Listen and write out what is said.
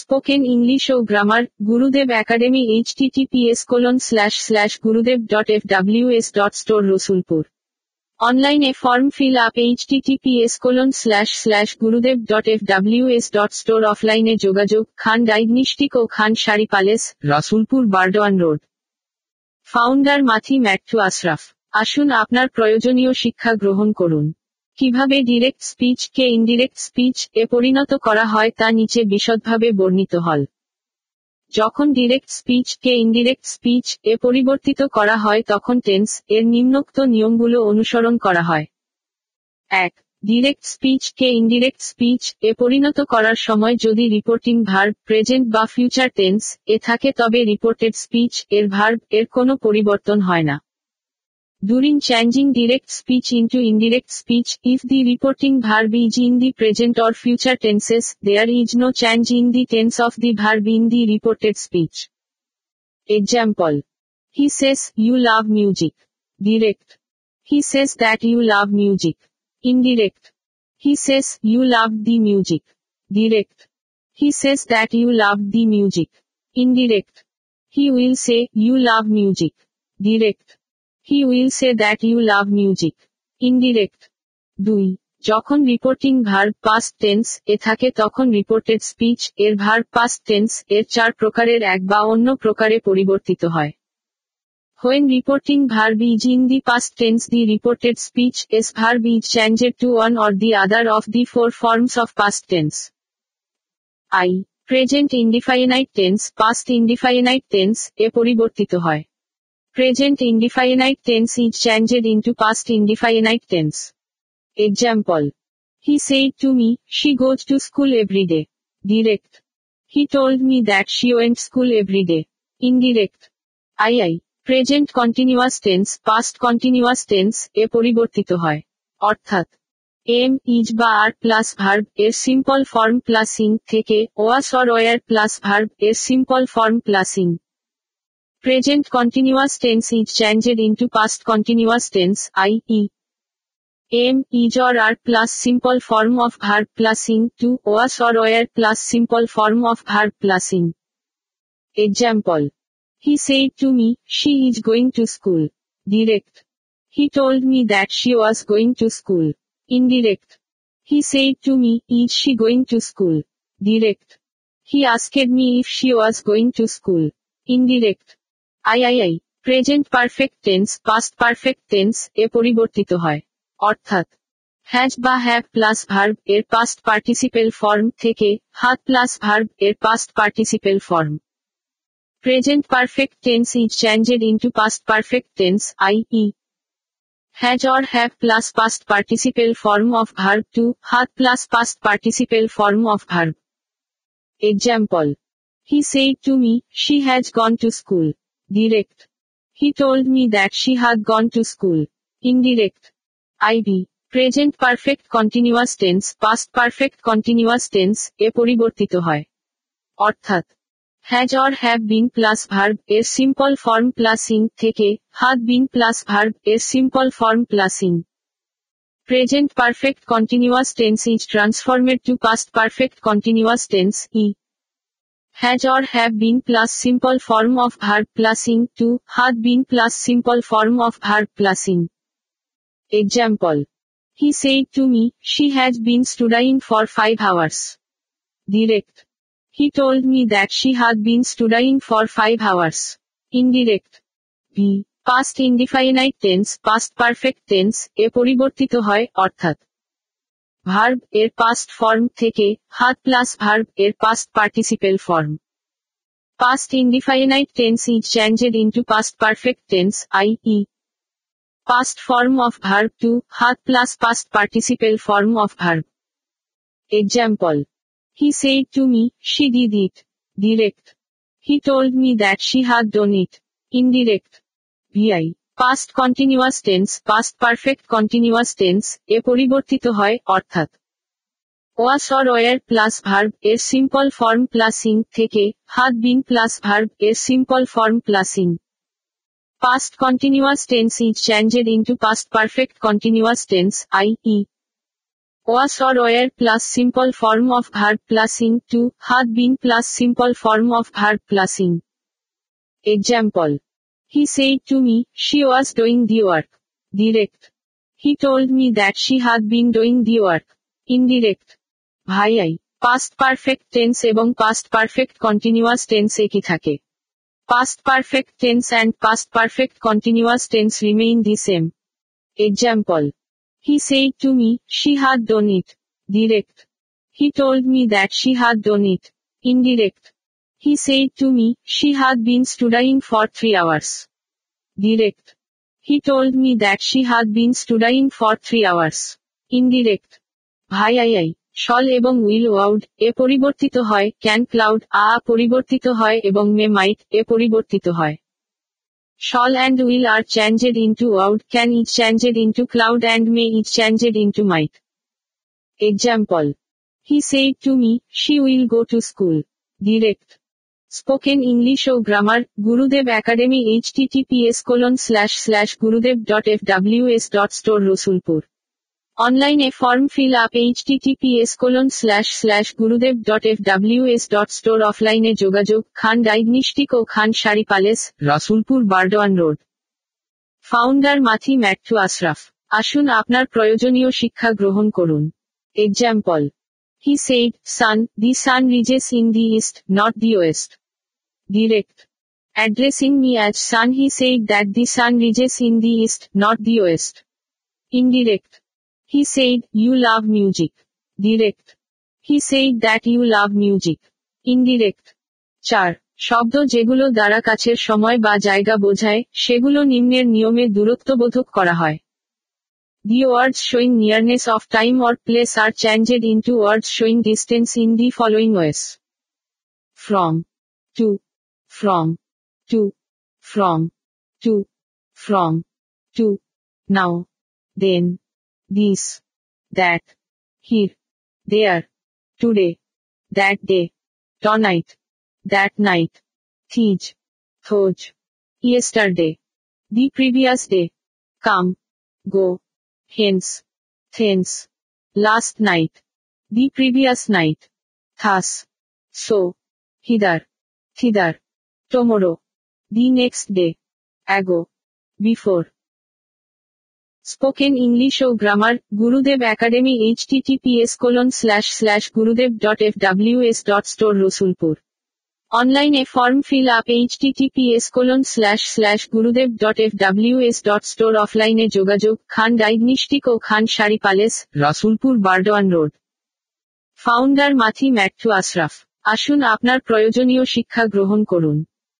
Spoken English ও grammar Gurudev Academy https://gurudev.fws.store Rasulpur. অনলাইনে form fill up https://gurudev.fws.store। অফলাইনে যোগাযোগ খান ডায়াগনস্টিক ও Khan sari palace, Rasulpur Burdwan road. Founder মাথি ম্যাট্টু Ashraf. আসুন আপনার প্রয়োজনীয় শিক্ষা গ্রহণ করুন। কিভাবে ডিরেক্ট স্পিচকে ইনডিরেক্ট স্পিচ এ পরিণত করা হয় তা নিচে বিশদভাবে বর্ণিত হল। যখন ডিরেক্ট স্পিচকে ইনডিরেক্ট স্পিচ এ পরিবর্তিত করা হয় তখন টেন্স এর নিম্নোক্ত নিয়মগুলো অনুসরণ করা হয়। ১. ডিরেক্ট স্পিচকে ইনডিরেক্ট স্পিচ এ পরিণত করার সময় যদি রিপোর্টিং ভার্ব প্রেজেন্ট বা ফিউচার টেন্স এ থাকে তবে রিপোর্টেড স্পিচ এর ভার্ব এর কোনো পরিবর্তন হয় না। During changing direct speech into indirect speech, if the reporting verb is in the present or future tenses, there is no change in the tense of the verb in the reported speech. Example. He says, you love music. Direct. He says that you love music. Indirect. He says, you loved the music. Direct. He says that you loved the music. Indirect. He will say, you love music. Direct. He will say that you love music. Indirect. 2. যখন reporting verb past tense এ থাকে তখন reported speech এর verb past tense এর চার প্রকারের এক বা অন্য প্রকারে পরিবর্তিত হয়। When reporting verb is in the past tense, the reported speech is verb is changed to one or the other of the four forms of past tense. I. Present indefinite tense past indefinite tense এ পরিবর্তিত হয়। Present indefinite tense is changed into past indefinite tense. Example. He said to me, she goes to school every day. Direct. He told me that she went school every day. Indirect. I. Present continuous tense past continuous tense এ পরিবর্তিত হয়। অর্থাৎ am, is বা are plus verb এর simple form plus ing থেকে was or were plus verb এর simple form plus ing. Present continuous tense is changed into past continuous tense, i.e. am, is or are plus simple form of verb plus ing to was or were plus simple form of verb plus ing. Example. He said to me, she is going to school. Direct. He told me that she was going to school. Indirect. He said to me, is she going to school? Direct. He asked me if she was going to school. Indirect. I. Present perfect tense past perfect tense এ পরিবর্তিত হয়। অর্থাৎ has বা have plus verb এর past participle form থেকে had plus verb এর past participle form. Present perfect tense is changed into past perfect tense, i.e. Has or have plus past participle form of verb to had plus past participle form of verb. Example. He said to me, she has gone to school. Direct. He told me that she had gone to school. Indirect. I. Present perfect continuous tense past perfect continuous tense এ পরিবর্তিত হয়। অর্থাৎ has or have been plus verb এর simple form plus ing থেকে had been plus verb এর simple form plus ing. Present perfect continuous tense is transformed to past perfect continuous tense, e. Has or have been plus simple form of verb plus ing to had been plus simple form of verb plus ing. Example. He said to me, she has been studying for 5 hours. Direct. He told me that she had been studying for 5 hours. Indirect. B. Past indefinite tense past perfect tense এ পরিবর্তিত হয়। অর্থাৎ verb এর past form থেকে had plus verb এর past participle form. Past indefinite tense is changed into past perfect tense, i.e. past form of verb to had plus past participle form of verb. Example. He said to me, she did it. Direct. He told me that she had done it. Indirect. VI. past continuous tense past perfect continuous tense এ পরিবর্তিত হয়। অর্থাৎ was or were plus verb এর simple form plus ing থেকে had been plus verb এর simple form plus ing. Past continuous tense is changed into past perfect continuous tense, i.e. was or were plus simple form of verb plus in, to, had been plus simple form of verb plus in. Example. He said to me, she was doing the work. Direct. He told me that she had been doing the work. Indirect. Bhai. Past perfect tense ebong past perfect continuous tense eki thake. Past perfect tense and past perfect continuous tense remain the same. Example. He said to me, she had done it. Direct. He told me that she had done it. Indirect. He said to me, she had been studying for 3 hours. Direct. He told me that she had been studying for 3 hours. Indirect. Bhai. Shall এবং will would এ পরিবর্তিত হয়, can cloud আ পরিবর্তিত হয় এবং may might এ পরিবর্তিত হয়। Shall and will are changed into would, can each changed into cloud and may each changed into might. Example. He said to me, she will go to school. Direct. Spoken English O grammar, Gurudev Academy https://gurudev.fws.store/rasulpur Online a form fill up https://gurudev.fws.store offline a jogajog Khan Diagnostic o Khan Shari Palace, Rasulpur Bardwan Road. Founder Mati Mattu Asraf. Ashun apnar proyojoniyo shikkha grohon korun. Example. He said, son, the sun rises in the east, not the west. Direct. Addressing me as son, he said that the sun rises in the east, not the west. Indirect. He said, you love music. Direct. He said that you love music. Indirect. 4. শব্দ যেগুলো দ্বারা কাছের সময় বা জায়গা বোঝায়, সেগুলো নিম্নের নিয়মে দূরত্ববোধক করা হয়। The words showing nearness of time or place are changed into words showing distance in the following ways. From. To. From. To. From. To. From. To. Now. Then. This, that, here, there, today, that day, tonight, that night, these, those, yesterday, the previous day, come, go, hence, thence, last night, the previous night, thus, so, hither, thither, tomorrow, the next day, ago, before. Spoken English O Grammar, Gurudev Academy https://gurudev.fws.store Rasulpur. Online a form fill up https://gurudev.fws.store offline a jogajog Khan Diagnostic O Khan Shari Palace, Rasulpur Bardwan Road. Founder Mati Mattu Asraf. আসুন আপনার প্রয়োজনীয় শিক্ষা গ্রহণ করুন।